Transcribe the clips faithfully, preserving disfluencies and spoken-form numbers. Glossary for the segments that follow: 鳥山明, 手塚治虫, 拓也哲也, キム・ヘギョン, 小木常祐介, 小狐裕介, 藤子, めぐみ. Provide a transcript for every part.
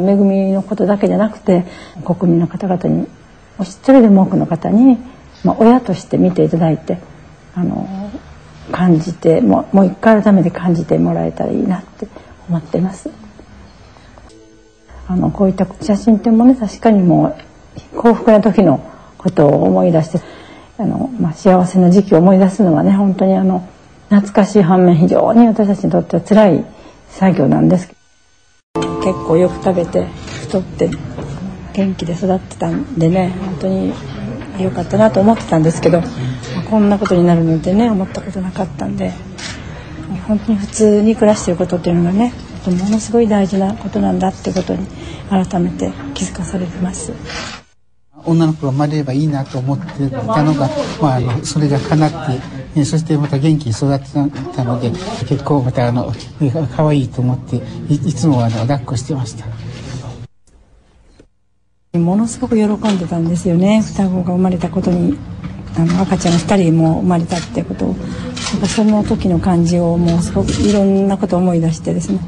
めぐみのことだけじゃなくて国民の方々にお一人でも多くの方に、まあ、親として見ていただいてあの感じてもう一回改めて感じてもらえたらいいなって思っています。あのこういった写真展もね確かにもう幸福な時のことを思い出してあの、まあ、幸せな時期を思い出すのはね本当にあの懐かしい反面非常に私たちにとっては辛い作業なんですけど結構よく食べて太って元気で育ってたんでね本当に良かったなと思ってたんですけど、まあ、こんなことになるのでね思ったことなかったんで本当に普通に暮らしてることっていうのがねものすごい大事なことなんだってことに改めて気づかされてます。女の子が生まれればいいなと思ってたのが、まあ、あのそれが叶ってそしてまた元気に育ってたので結構またあの可愛いと思ってい、いつもあの抱っこしてました。ものすごく喜んでたんですよね双子が生まれたことにあの赤ちゃんふたりも生まれたってことをその時の感じをもうすごくいろんなことを思い出してですね。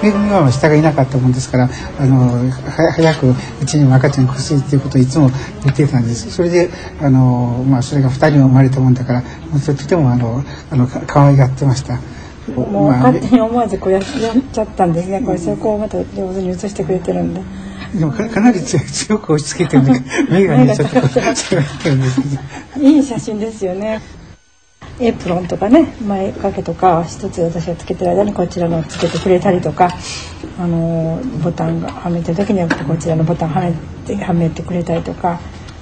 めぐみは下がいなかったもんですからあの早くうちにも赤ちゃん欲しいっていうことをいつも言ってたんです。それであの、まあ、それがふたりも生まれたもんだからとてもあのあの可愛がってました。もう勝手に思わずこうやっちゃったんですねこれそこをまた上手に写してくれてるんででも か, かなり強く押し付けて目がねちょっといい写真ですよね。エプロンとかね前掛けとか一つ私がつけてる間にこちらのつけてくれたりとかあのボタンがはめてる時にはこちらのボタンはめてはめてくれたりとか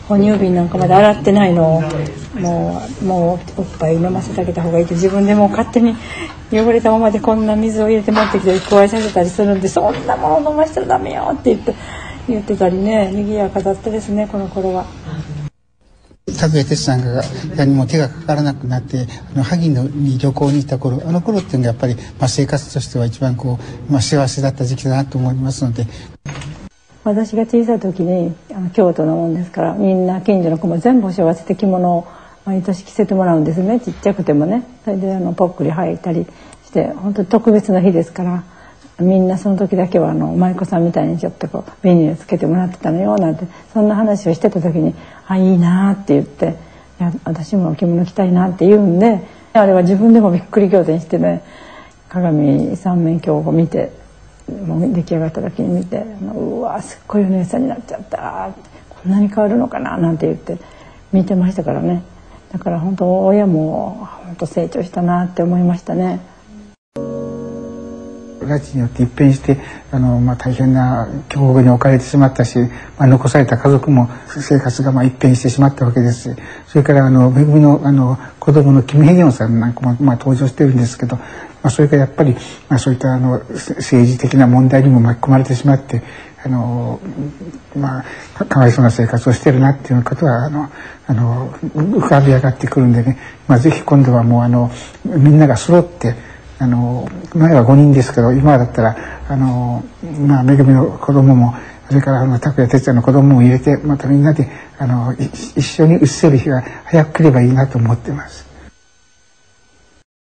哺乳瓶なんかまで洗ってないのをもうもうおっぱい飲ませてあげた方がいいって自分でもう勝手に汚れたままでこんな水を入れて持ってきて加えさせたりするんでそんなもの飲ませたらダメよって言って言ってたりね賑やかだったですねこの頃は。拓也哲さんが何も手がかからなくなってあの萩野に旅行に行った頃あの頃っていうのがやっぱり、まあ、生活としては一番こう、まあ、幸せだった時期だなと思いますので。私が小さい時にあの京都のもんですからみんな近所の子も全部お正月で着物を毎年着せてもらうんですねちっちゃくてもねそれであのぽっくり履いたりして本当に特別な日ですからみんなその時だけはあの舞妓さんみたいにちょっとこうメニューつけてもらってたのよなんてそんな話をしてた時に「あいいな」って言って「いや私も着物着たいな」って言うんであれは自分でもびっくり仰天してね鏡三面鏡を見て。もう出来上がった時に見て「うわすっごいお姉さんになっちゃった」こんなに変わるのかななんて言って見てましたからねだから本当親も本当成長したなって思いましたね。拉致によって一変してあの、まあ、大変な境遇に置かれてしまったし、まあ、残された家族も生活がまあ一変してしまったわけですしそれからあのめぐみのあの子供のキム・ヘギョンさんなんかも、まあ、登場してるんですけど、まあ、それからやっぱり、まあ、そういったあの政治的な問題にも巻き込まれてしまってあの、まあ、かわいそうな生活をしてるなっていうことはあのあの浮かび上がってくるんでね、まあ、ぜひ今度はもうあのみんなが揃ってあの前はごにんですけど今だったらあの、まあ、めぐみの子供もそれから拓也哲也の子供も入れてまたみんなであの一緒に写せる日が早く来ればいいなと思ってます。